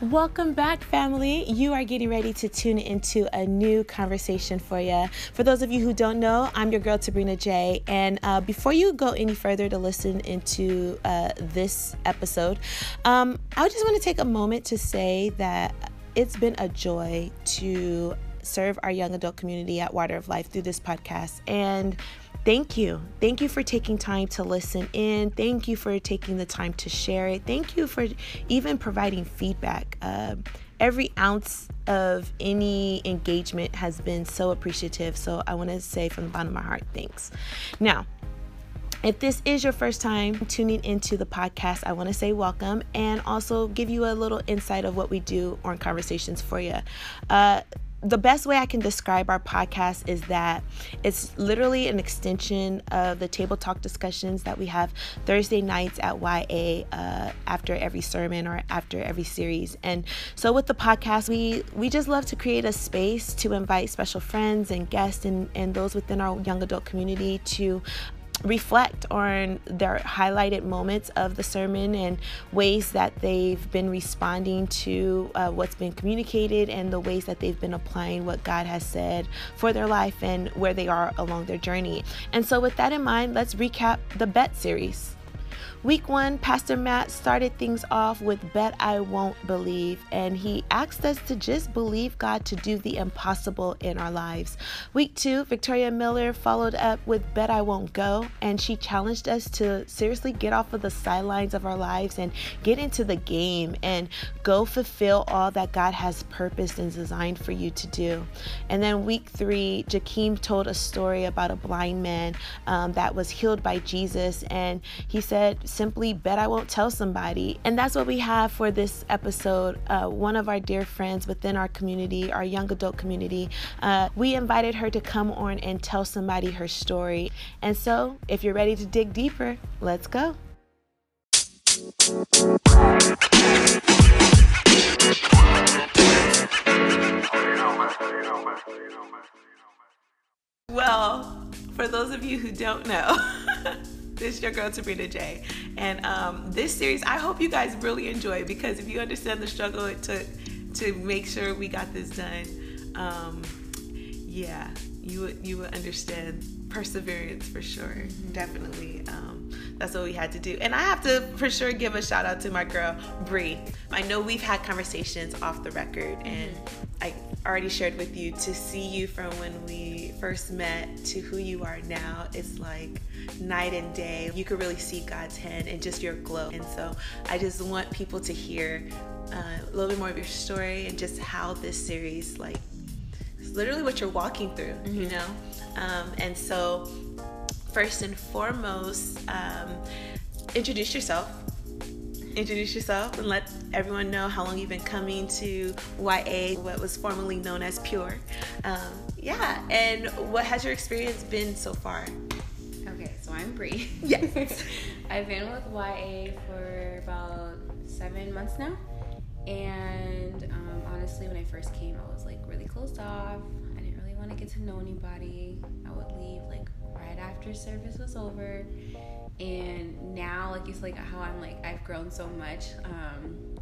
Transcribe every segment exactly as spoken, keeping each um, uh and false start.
Welcome back, family. You are getting ready to tune into a new conversation for you. For those of you who don't know, I'm your girl, Sabrina J. And uh, before you go any further to listen into uh, this episode, um, I just want to take a moment to say that it's been a joy to serve our young adult community at Water of Life through this podcast. And thank you. Thank you for taking time to listen in. Thank you for taking the time to share it. Thank you for even providing feedback. Um, every ounce of any engagement has been so appreciative. So I want to say from the bottom of my heart, thanks. Now, if this is your first time tuning into the podcast, I want to say welcome and also give you a little insight of what we do on Conversations for You. Uh, The best way I can describe our podcast is that it's literally an extension of the table talk discussions that we have Thursday nights at Y A uh, after every sermon or after every series. And so with the podcast, we, we just love to create a space to invite special friends and guests and, and those within our young adult community to reflect on their highlighted moments of the sermon and ways that they've been responding to uh, what's been communicated and the ways that they've been applying what God has said for their life and where they are along their journey. And so with that in mind, let's recap the Bet series. Week one, Pastor Matt started things off with Bet I Won't Believe, and he asked us to just believe God to do the impossible in our lives. Week two, Victoria Miller followed up with Bet I Won't Go, and she challenged us to seriously get off of the sidelines of our lives and get into the game and go fulfill all that God has purposed and designed for you to do. And then week three, Jakeem told a story about a blind man um, that was healed by Jesus, and he said, simply bet I won't tell somebody. And that's what we have for this episode. Uh, one of our dear friends within our community, our young adult community, uh, we invited her to come on and tell somebody her story. And so if you're ready to dig deeper, let's go. Well, for those of you who don't know, this is your girl, Sabrina J. And um, this series, I hope you guys really enjoy, because if you understand the struggle it took to make sure we got this done, um, yeah, you would, you would understand perseverance for sure. Mm-hmm. Definitely. Um, that's what we had to do. And I have to for sure give a shout out to my girl, Bree. I know we've had conversations off the record, and I already shared with you, to see you from when we first met to who you are now, it's like night and day. You could really see God's hand and just your glow. And so I just want people to hear uh, a little bit more of your story and just how this series, like, it's literally what you're walking through, mm-hmm. you know? Um, and so first and foremost, um, introduce yourself. Introduce yourself and let everyone know how long you've been coming to Y A, what was formerly known as Pure. Um, yeah, and what has your experience been so far? Okay, so I'm Bree. Yes. I've been with Y A for about seven months now. And um, honestly, when I first came, I was like really closed off. I didn't really want to get to know anybody. I would leave like right after service was over. And now, like, it's like how I'm like, I've grown so much. Um,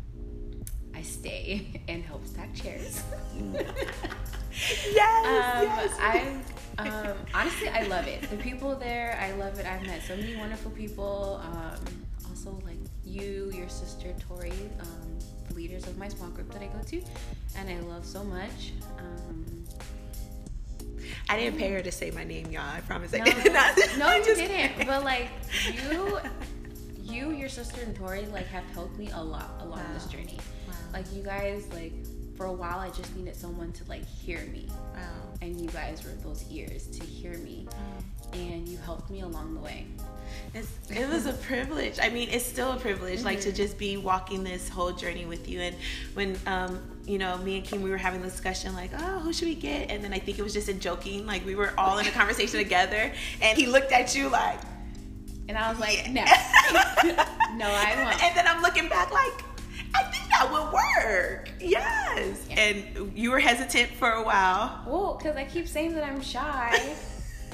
I stay and help stack chairs. Yes, um, yes. I'm, um, honestly, I love it. The people there, I love it. I've met so many wonderful people. Um, also, like you, your sister, Tori, um, the leaders of my small group that I go to, and I love so much. Um, I didn't pay her to say my name, y'all. I promise no, I did not. No, you didn't. Kidding. But, like, you, you, your sister, and Tori, like, have helped me a lot along wow. this journey. Wow. Like, you guys, like, for a while, I just needed someone to, like, hear me. Wow. And you guys were those ears to hear me. Wow. And you helped me along the way. It's, it was a privilege. I mean, it's still a privilege, like, to just be walking this whole journey with you. And when, um... you know, me and Kim, we were having this discussion like, oh, who should we get? And then I think it was just in joking. Like, we were all in a conversation together. And he looked at you like... And I was like, no. No, I won't. And then I'm looking back like, I think that would work. Yes. Yeah. And you were hesitant for a while. Well, because I keep saying that I'm shy.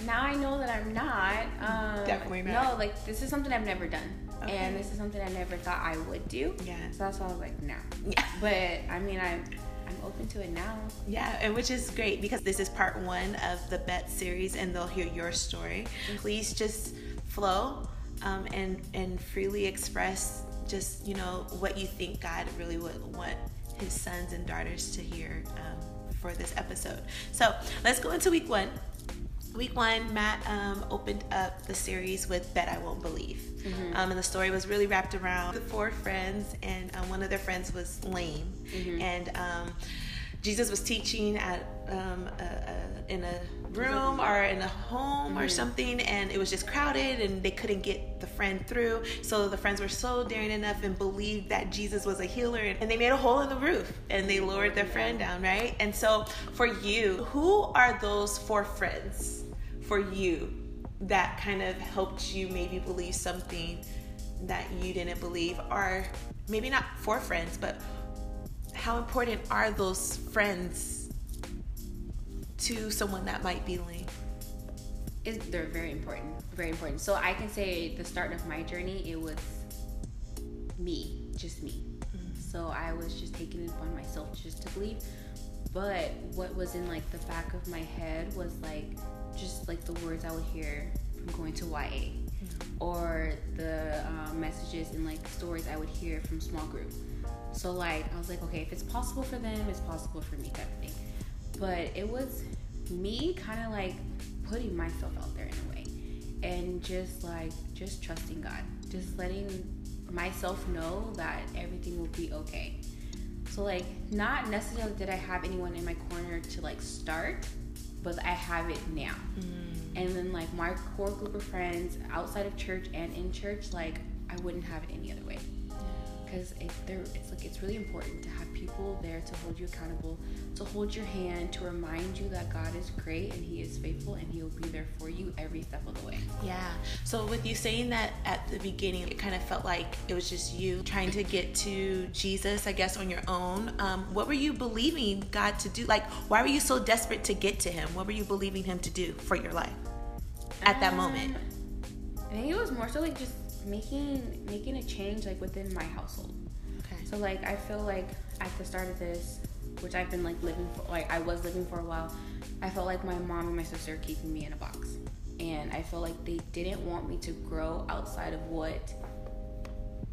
Now I know that I'm not. Um, Definitely not. No, like, this is something I've never done. Okay. And this is something I never thought I would do. Yeah. So that's why I was like, nah. Yeah. But I mean, I. I'm open to it now. Yeah, and which is great because this is part one of the Bet series, and they'll hear your story. Please just flow um, and and freely express just, you know, what you think God really would want His sons and daughters to hear um, for this episode. So let's go into week one. Week one, Matt um, opened up the series with Bet I Won't Believe. Mm-hmm. Um, and the story was really wrapped around the four friends, and um, one of their friends was lame. Mm-hmm. And um, Jesus was teaching at um, a, a, in a room or in a home mm-hmm. or something, and it was just crowded, and they couldn't get the friend through. So the friends were so daring enough and believed that Jesus was a healer, and they made a hole in the roof, and they lowered their friend down, right? And so for you, who are those four friends? For you, that kind of helped you maybe believe something that you didn't believe, or maybe not for friends, but how important are those friends to someone that might be lame? It's, they're very important, very important. So I can say the start of my journey, it was me, just me. Mm-hmm. So I was just taking it upon myself just to believe. But what was in like the back of my head was like, just like the words I would hear from going to Y A mm-hmm. or the um, messages and like stories I would hear from small group. So like I was like, okay, if it's possible for them, it's possible for me, type of thing. But it was me kind of like putting myself out there in a way, and just like just trusting God, just letting myself know that everything will be okay. So like not necessarily did I have anyone in my corner to like start, but I have it now. Mm. And then like my core group of friends outside of church and in church, like I wouldn't have it any other way. Because it, it's like it's really important to have people there to hold you accountable, to hold your hand, to remind you that God is great and He is faithful and He'll be there for you every step of the way. Yeah. So with you saying that at the beginning, it kind of felt like it was just you trying to get to Jesus, I guess, on your own. Um, what were you believing God to do? Like, why were you so desperate to get to Him? What were you believing Him to do for your life at that um, moment? I think it was more so like just making making a change like within my household. Okay. So like I feel like at the start of this, which I've been like living for, like I was living for a while, I felt like my mom and my sister are keeping me in a box, and I felt like they didn't want me to grow outside of what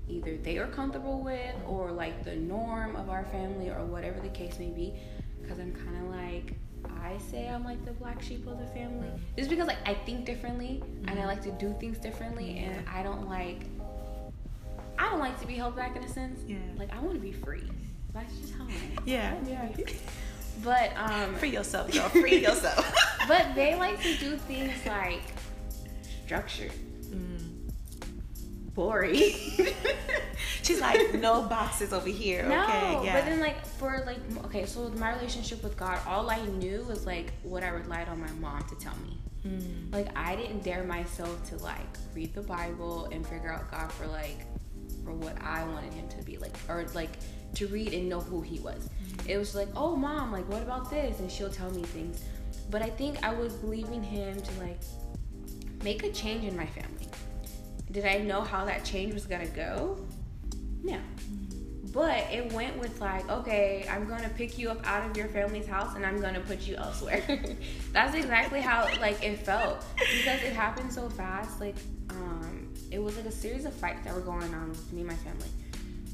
either they are comfortable with or like the norm of our family or whatever the case may be. Because I'm kind of like, I say I'm like the black sheep of the family just because like I think differently mm-hmm. and I like to do things differently, yeah. and I don't like I don't like to be held back in a sense. Yeah. Like I want to be free. That's just how I am. Yeah. I yeah. But um free yourself, girl. Free yourself. But they like to do things like structured. Boring. She's like, no boxes over here. No, okay, yeah. But then like for like okay, so with my relationship with God, all I knew was like what I relied on my mom to tell me. Mm. Like I didn't dare myself to like read the Bible and figure out God for like for what I wanted Him to be like, or like to read and know who He was. Mm. It was like, oh Mom, like what about this? And she'll tell me things. But I think I was believing Him to like make a change in my family. Did I know how that change was gonna go? No. But it went with like, okay, I'm gonna pick you up out of your family's house and I'm gonna put you elsewhere. That's exactly how like it felt, because it happened so fast. Like, um, it was like a series of fights that were going on with me and my family.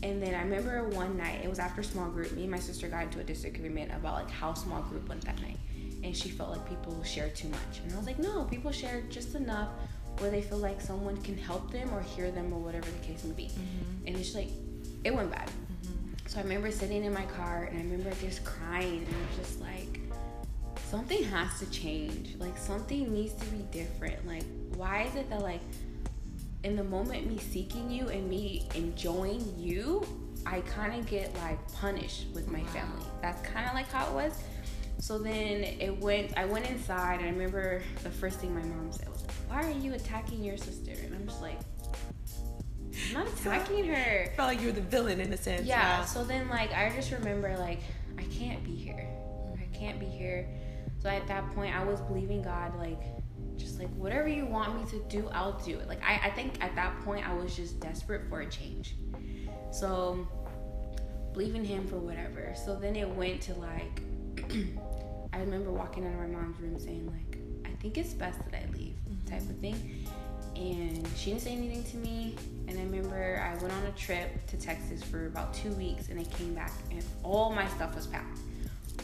And then I remember one night, it was after small group, me and my sister got into a disagreement about like how small group went that night. And she felt like people shared too much. And I was like, no, people shared just enough where they feel like someone can help them or hear them or whatever the case may be. Mm-hmm. And it's like, it went bad. Mm-hmm. So I remember sitting in my car and I remember just crying, and I was just like, something has to change. Like something needs to be different. Like why is it that like in the moment me seeking you and me enjoying you, I kind of get like punished with my wow. family. That's kind of like how it was. So then it went, I went inside and I remember the first thing my mom said was, why are you attacking your sister? And I'm just like, I'm not attacking her. I felt like you were the villain in a sense. Yeah, yeah. So then like, I just remember like, I can't be here. I can't be here. So at that point I was believing God like just like, whatever you want me to do, I'll do it. Like, I, I think at that point I was just desperate for a change. So believe in him for whatever. So then it went to like, I remember walking out of my mom's room saying like, I think it's best that I leave, mm-hmm. type of thing. And she didn't say anything to me. And I remember I went on a trip to Texas for about two weeks and I came back and all my stuff was packed.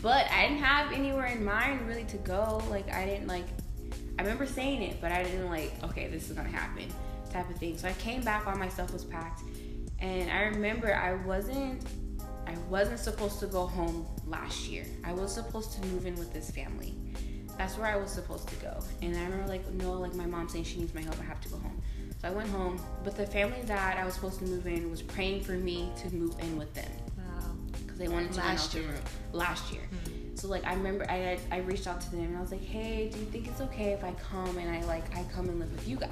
But I didn't have anywhere in mind really to go. Like, I didn't like, I remember saying it, but I didn't like, okay, this is gonna happen type of thing. So I came back, all my stuff was packed. And I remember I wasn't, I wasn't supposed to go home last year. I was supposed to move in with this family. That's where I was supposed to go. And I remember like, no, like my mom saying she needs my help, I have to go home. So I went home, but the family that I was supposed to move in was praying for me to move in with them. Wow. Because they wanted to last year. Last year. Mm-hmm. So like, I remember I I reached out to them and I was like, hey, do you think it's okay if I come and I like, I come and live with you guys?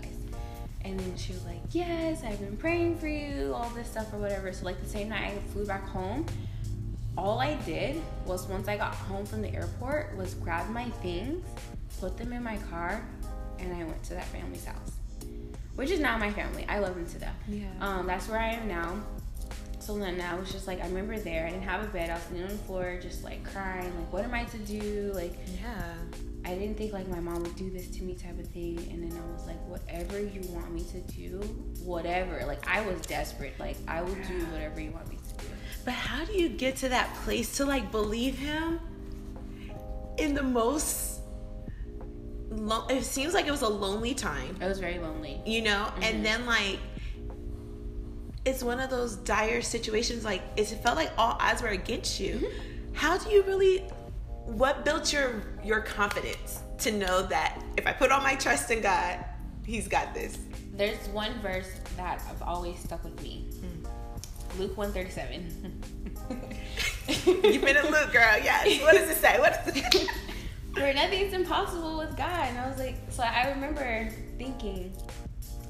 And then she was like, yes, I've been praying for you, all this stuff or whatever. So like the same night I flew back home, all I did was once I got home from the airport was grab my things, put them in my car, and I went to that family's house, which is now my family. I love them to death. Yeah. Um, that's where I am now. So then I was just like, I remember there, I didn't have a bed. I was sitting on the floor just like crying, like, what am I to do? Like, yeah. I didn't think like my mom would do this to me type of thing. And then I was like, whatever you want me to do, whatever. Like, I was desperate. Like, I will do whatever you want me to do. But how do you get to that place to like believe him in the most, lo- it seems like it was a lonely time. It was very lonely. You know? Mm-hmm. And then like, it's one of those dire situations. Like, it felt like all odds were against you. Mm-hmm. How do you really, what built your, your confidence to know that if I put all my trust in God, he's got this? There's one verse that have always stuck with me. Mm-hmm. Luke one thirty-seven. You've been a Luke girl, yes. What does it say? What does it say? For nothing's impossible with God. And I was like, so I remember thinking,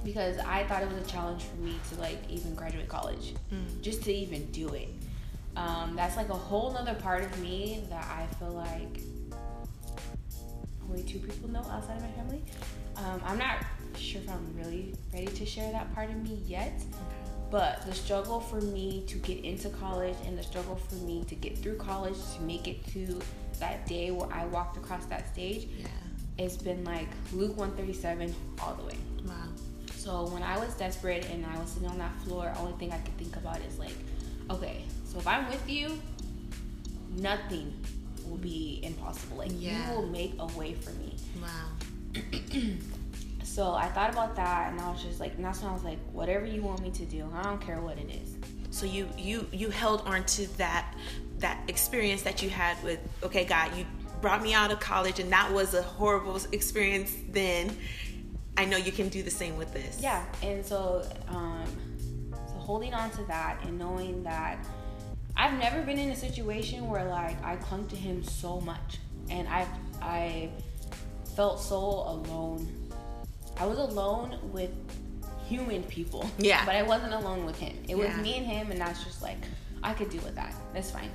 because I thought it was a challenge for me to like even graduate college, mm. just to even do it. Um, that's like a whole nother part of me that I feel like only two people know outside of my family. Um, I'm not sure if I'm really ready to share that part of me yet. But the struggle for me to get into college and the struggle for me to get through college, to make it to that day where I walked across that stage, yeah. it's been like Luke one thirty-seven all the way. Wow. So when I was desperate and I was sitting on that floor, only thing I could think about is like, okay, so if I'm with you, nothing will be impossible. Like, yeah. you will make a way for me. Wow. So I thought about that, and I was just like, and that's when I was like, whatever you want me to do, I don't care what it is. So you you you held on to that that experience that you had with, okay, God, you brought me out of college, and that was a horrible experience then. I know you can do the same with this. Yeah, and so, um, so holding on to that and knowing that I've never been in a situation where, like, I clung to him so much, and I I felt so alone. I was alone with human people. Yeah. But I wasn't alone with him. It was yeah. me and him, and that's just like, I could deal with that. That's fine.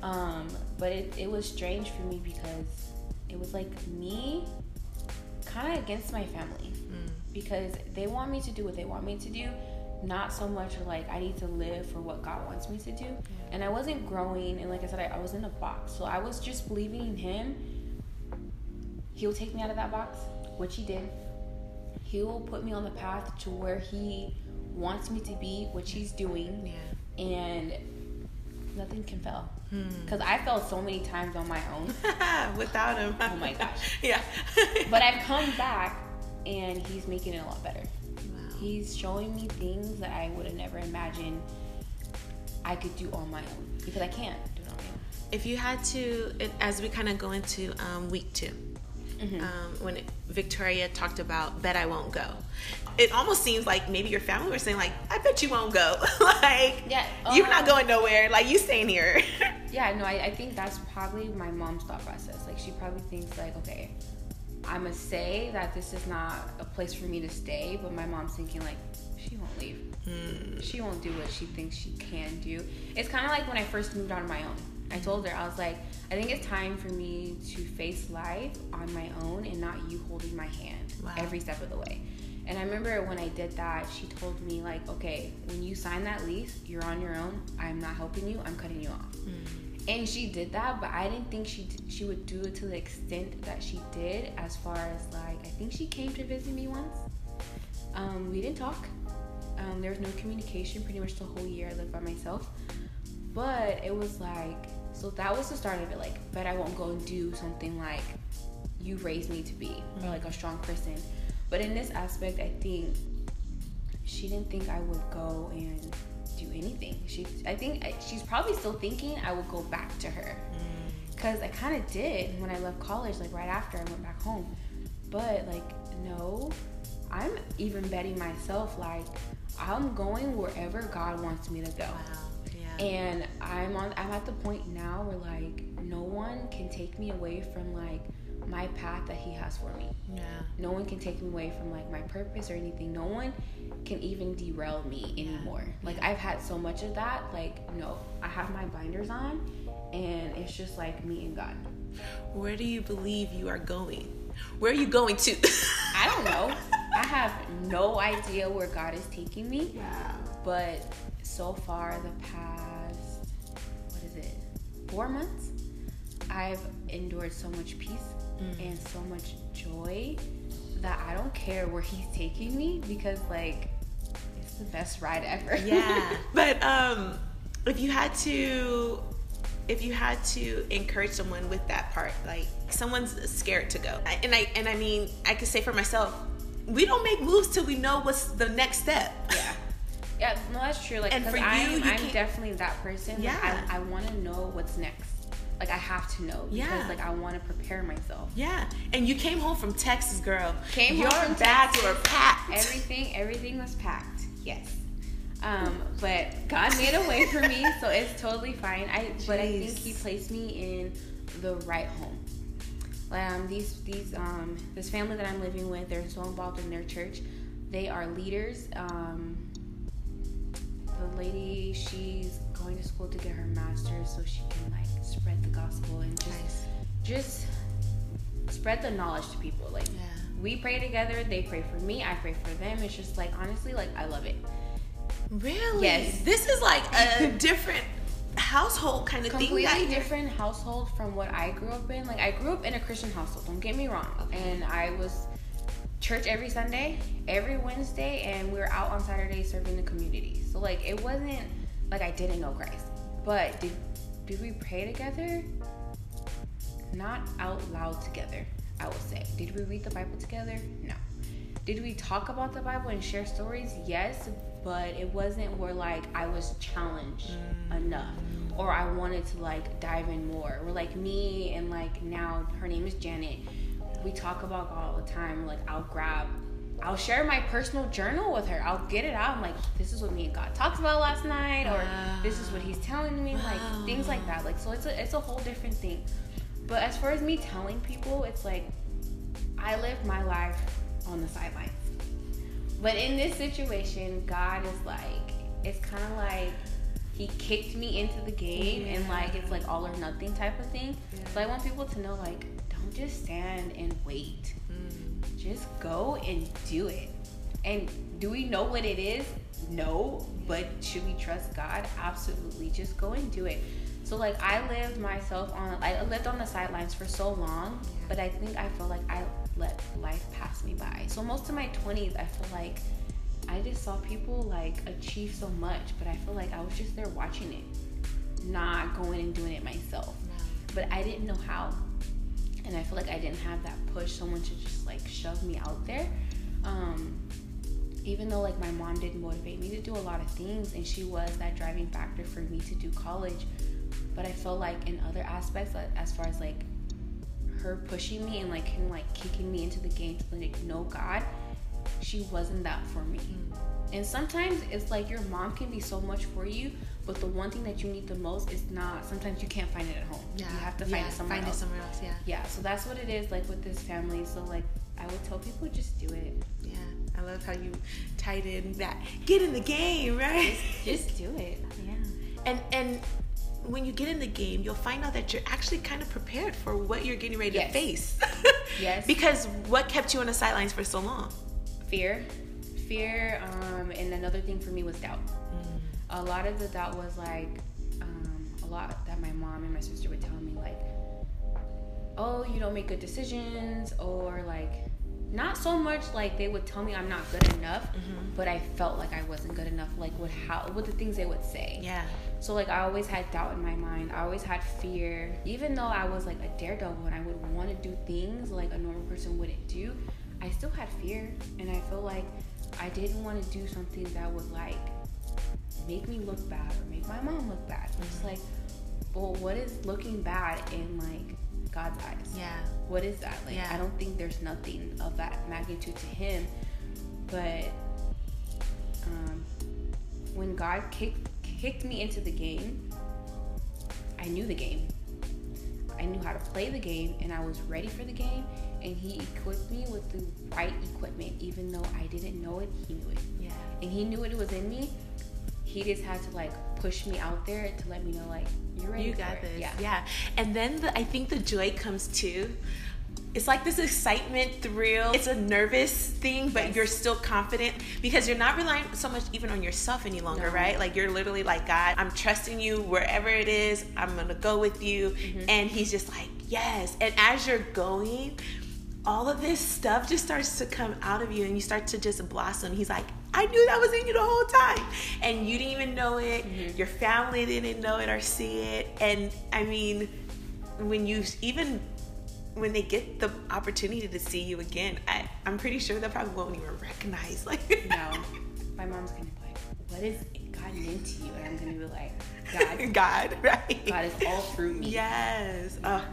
Um, but it, it was strange for me because it was like me kind of against my family. Mm. Because they want me to do what they want me to do. Not so much like I need to live for what God wants me to do. Yeah. And I wasn't growing. And like I said, I, I was in a box. So I was just believing in him. He'll take me out of that box, which he did. He will put me on the path to where he wants me to be, which he's doing, yeah. and nothing can fail. Because hmm. I failed so many times on my own. Without him. Oh, my gosh. Yeah. But I've come back, and he's making it a lot better. Wow. He's showing me things that I would have never imagined I could do on my own, because I can't do it on my own. If you had to, as we kind of go into um, week two, Mm-hmm. Um, when it, Victoria talked about bet I won't go, it almost seems like maybe your family were saying like, I bet you won't go. Like, yeah, um, you're not going nowhere, like you staying here. Yeah, no, I, I think that's probably my mom's thought process. Like, she probably thinks like, okay, I'm gonna say that this is not a place for me to stay, but my mom's thinking like, she won't leave. Mm. She won't do what she thinks she can do. It's kind of like when I first moved on my own. I told her, I was like, I think it's time for me to face life on my own and not you holding my hand wow. every step of the way. And I remember when I did that, she told me, like, okay, when you sign that lease, you're on your own. I'm not helping you. I'm cutting you off. Mm. And she did that, but I didn't think she did, she would do it to the extent that she did, as far as, like, I think she came to visit me once. Um, we didn't talk. Um, there was no communication pretty much the whole year I lived by myself. But it was like, so that was the start of it. Like, but I won't go and do something like you raised me to be, mm-hmm. or like a strong person. But in this aspect, I think she didn't think I would go and do anything. She, I think she's probably still thinking I would go back to her. Mm. Because I kind of did when I left college, like right after I went back home. But like, no, I'm even betting myself, like, I'm going wherever God wants me to go. Wow. Yeah. And I'm on, I'm at the point now where, like, no one can take me away from, like, my path that he has for me. Yeah. No one can take me away from, like, my purpose or anything. No one can even derail me anymore. Yeah. Like, I've had so much of that. Like, no, I have my blinders on, and it's just, like, me and God. Where do you believe you are going? Where are you going to? I don't know. I have no idea where God is taking me. Yeah. But so far, the past, what is it, four months, I've endured so much peace mm. and so much joy that I don't care where he's taking me, because, like, it's the best ride ever. Yeah. But um, if you had to, if you had to encourage someone with that part, like, someone's scared to go, I, and I and I mean, I could say for myself, we don't make moves till we know what's the next step. Yeah. Yeah, no, that's true. Like, and for you, I'm, you I'm definitely that person. Yeah. Like, I, I want to know what's next. Like, I have to know. Because, yeah. like, I want to prepare myself. Yeah. And you came home from Texas, girl. Came Your home from bags Texas. Were packed. Everything, everything was packed. Yes. Um, but God made a way for me, so it's totally fine. I, but I think he placed me in the right home. Um, these these um, this family that I'm living with, they're so involved in their church. They are leaders. Um, the lady, she's going to school to get her master's so she can, like, spread the gospel and just nice. just spread the knowledge to people. Like, yeah. we pray together. They pray for me. I pray for them. It's just, like, honestly, like, I love it. Really? Yes. This is, like, a different household kind of completely thing. Completely different household from what I grew up in. Like, I grew up in a Christian household, don't get me wrong. Okay. And I was church every Sunday, every Wednesday, and we were out on Saturday serving the community. So, like, it wasn't like I didn't know Christ. But did did we pray together? Not out loud together, I would say. Did we read the Bible together? No. Did we talk about the Bible and share stories? Yes, but it wasn't where, like, I was challenged mm. enough, or I wanted to, like, dive in more. We're like me and, like, now her name is Janet. We talk about God all the time. Like, I'll grab, I'll share my personal journal with her. I'll get it out. I'm like, this is what me and God talked about last night, or wow. this is what he's telling me, wow. like things like that. Like, so it's a, it's a whole different thing. But as far as me telling people, it's like, I live my life on the sidelines. But in this situation, God is like, it's kind of like he kicked me into the game, yeah. and, like, it's like all or nothing type of thing. Yeah. So I want people to know, like, don't just stand and wait. Mm-hmm. Just go and do it. And do we know what it is? No. But should we trust God? Absolutely. Just go and do it. So, like, I lived myself on, I lived on the sidelines for so long, yeah. but I think I felt like I let life pass me by. So most of my twenties, I feel like I just saw people, like, achieve so much, but I feel like I was just there watching it, not going and doing it myself. No. But I didn't know how, and I feel like I didn't have that push, someone to just, like, shove me out there. Um, even though, like, my mom did motivate me to do a lot of things, and she was that driving factor for me to do college, but I feel like in other aspects, as far as, like, her pushing me and, like, him, like, kicking me into the game to, like, know God, she wasn't that for me. And sometimes it's like your mom can be so much for you, but the one thing that you need the most is not, sometimes you can't find it at home. Yeah. You have to find yeah, it somewhere find else. Find it somewhere else, yeah. Yeah, so that's what it is, like, with this family. So, like, I would tell people, just do it. Yeah, I love how you tied in that. Get in the game, right? Just, just do it. Yeah. And, and when you get in the game, you'll find out that you're actually kind of prepared for what you're getting ready yes. to face. Yes. Because what kept you on the sidelines for so long? Fear. Fear, um, and another thing for me was doubt. Mm-hmm. A lot of the doubt was like, um, a lot that my mom and my sister would tell me, like, oh, you don't make good decisions, or like, not so much like they would tell me I'm not good enough, mm-hmm. but I felt like I wasn't good enough, like with how, with the things they would say. Yeah. So like I always had doubt in my mind. I always had fear, even though I was like a daredevil and I would want to do things like a normal person wouldn't do. I still had fear, and I feel like I didn't want to do something that would like make me look bad or make my mom look bad. Mm-hmm. It's like, well, what is looking bad in like God's eyes? Yeah. What is that? Like, yeah. I don't think there's nothing of that magnitude to him. But um, when God kicked kicked me into the game, I knew the game. I knew how to play the game, and I was ready for the game. And he equipped me with the right equipment, even though I didn't know it. He knew it. Yeah. And he knew it was in me. He just had to like push me out there to let me know, like, you're ready. You got it. this. Yeah. yeah. And then the, I think the joy comes too. It's like this excitement, thrill. It's a nervous thing, but yes. you're still confident because you're not relying so much even on yourself any longer, no. right? Like, you're literally like, God, I'm trusting you wherever it is. I'm going to go with you. Mm-hmm. And he's just like, yes. And as you're going, all of this stuff just starts to come out of you, and you start to just blossom. He's like, I knew that was in you the whole time, and you didn't even know it. Mm-hmm. Your family didn't know it or see it. And I mean, when you even when they get the opportunity to see you again, I, I'm pretty sure they probably won't even recognize. Like, no, my mom's gonna be like, "What is gotten into you?" And I'm gonna be like, "God, God, right? God is all through me." Yes, oh,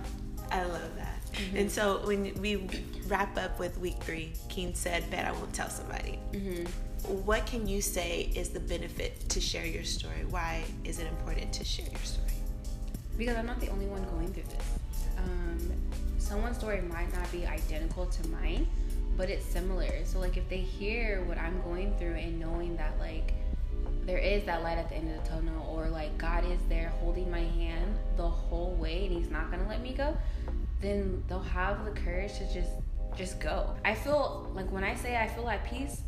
I love that. Mm-hmm. And so when we wrap up with week three, Keen said, "Bet I won't tell somebody." Mm-hmm. What can you say is the benefit to share your story? Why is it important to share your story? Because I'm not the only one going through this. Um, someone's story might not be identical to mine, but it's similar. So like, if they hear what I'm going through and knowing that like there is that light at the end of the tunnel, or like God is there holding my hand the whole way and he's not going to let me go, then they'll have the courage to just just go. I feel like when I say I feel at peace,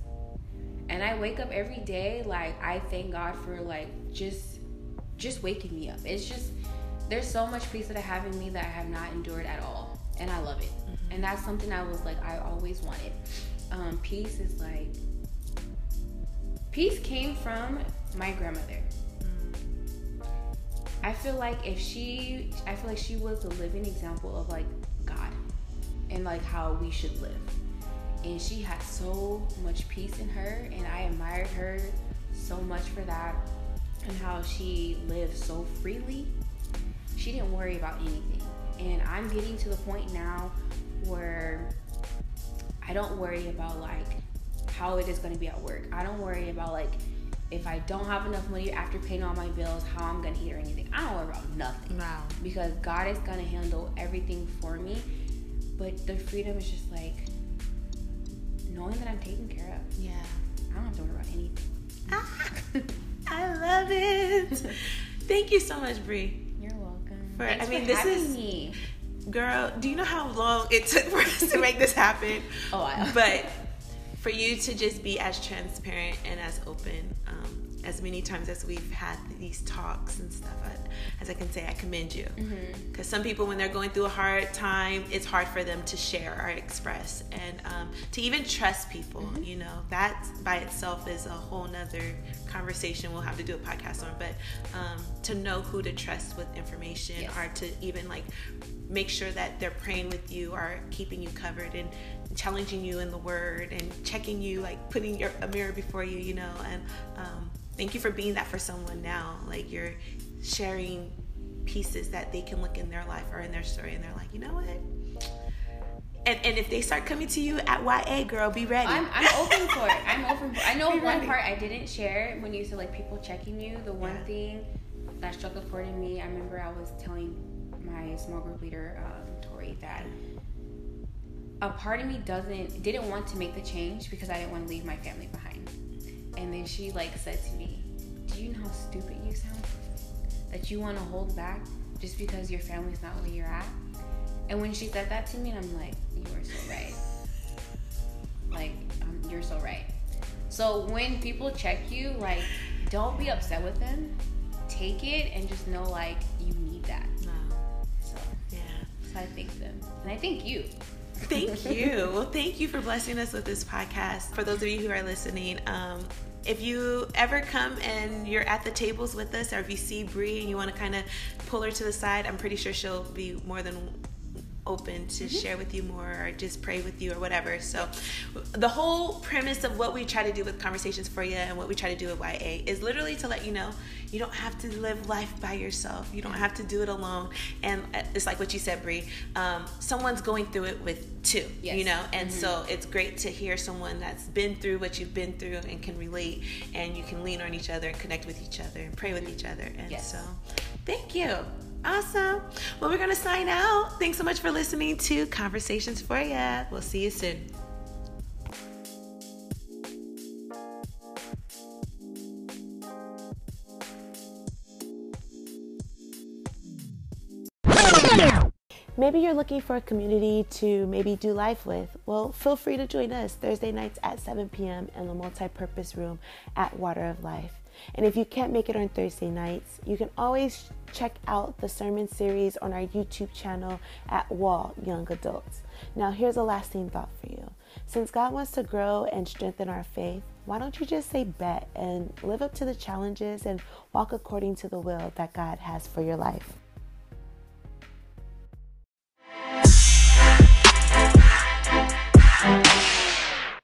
and I wake up every day, like, I thank God for like just just waking me up. It's just, there's so much peace that I have in me that I have not endured at all, and I love it. Mm-hmm. And that's something I was like, I always wanted. Um, peace is like, peace came from my grandmother. I feel like if she, I feel like she was the living example of like God and like how we should live. And she had so much peace in her, and I admired her so much for that and how she lived so freely. She didn't worry about anything. And I'm getting to the point now where I don't worry about like how it is going to be at work. I don't worry about like, if I don't have enough money after paying all my bills, how I'm going to eat or anything. I don't worry about nothing. Wow. Because God is going to handle everything for me. But the freedom is just like knowing that I'm taken care of. Yeah. I don't have to worry about anything. Ah, I love it. Thank you so much, Bree. You're welcome. For, Thanks I mean, for this having is, me. Girl, do you know how long it took for us to make this happen? Oh, I But... for you to just be as transparent and as open, um, as many times as we've had these talks and stuff, I, as I can say, I commend you. Because mm-hmm. some people, when they're going through a hard time, it's hard for them to share or express, and um, to even trust people, mm-hmm. you know, that by itself is a whole nother conversation we'll have to do a podcast on, but um, to know who to trust with information, yes. or to even like make sure that they're praying with you or keeping you covered and challenging you in the word and checking you, like putting your a mirror before you, you know. And um, thank you for being that for someone now. Like, you're sharing pieces that they can look in their life or in their story, and they're like, you know what? And and if they start coming to you at Y A, girl, be ready. I'm, I'm open for it. I'm open for it. I know be one ready. Part I didn't share when you said like people checking you. The one yeah. thing that struck a chord in me, I remember I was telling my small group leader, um, Tori, that a part of me doesn't didn't want to make the change because I didn't want to leave my family behind. And then she like said to me, "Do you know how stupid you sound?" that you want to hold back just because your family's not where you're at. And when she said that to me, and I'm like, you are so right. Like, um, you're so right. So when people check you, like, don't be upset with them. Take it and just know, like, you need that. Wow. So, yeah. So I thank them. And I thank you. Thank you. Well, thank you for blessing us with this podcast. For those of you who are listening, um, if you ever come and you're at the tables with us, or if you see Bree and you want to kind of pull her to the side, I'm pretty sure she'll be more than open to mm-hmm. share with you more, or just pray with you or whatever. So the whole premise of what we try to do with Conversations for You and what we try to do with Y A is literally to let you know you don't have to live life by yourself. You don't have to do it alone. And it's like what you said, Bree, um, someone's going through it with too, yes. you know? And mm-hmm. so it's great to hear someone that's been through what you've been through and can relate, and you can lean on each other and connect with each other and pray with each other. And yes. so thank you. Awesome. Well, we're going to sign out. Thanks so much for listening to Conversations for Ya. We'll see you soon. Maybe you're looking for a community to maybe do life with. Well, feel free to join us Thursday nights at seven p.m. in the multi-purpose room at Water of Life. And if you can't make it on Thursday nights, you can always check out the sermon series on our YouTube channel at W A L Young Adults. Now, here's a lasting thought for you. Since God wants to grow and strengthen our faith, why don't you just say bet and live up to the challenges and walk according to the will that God has for your life?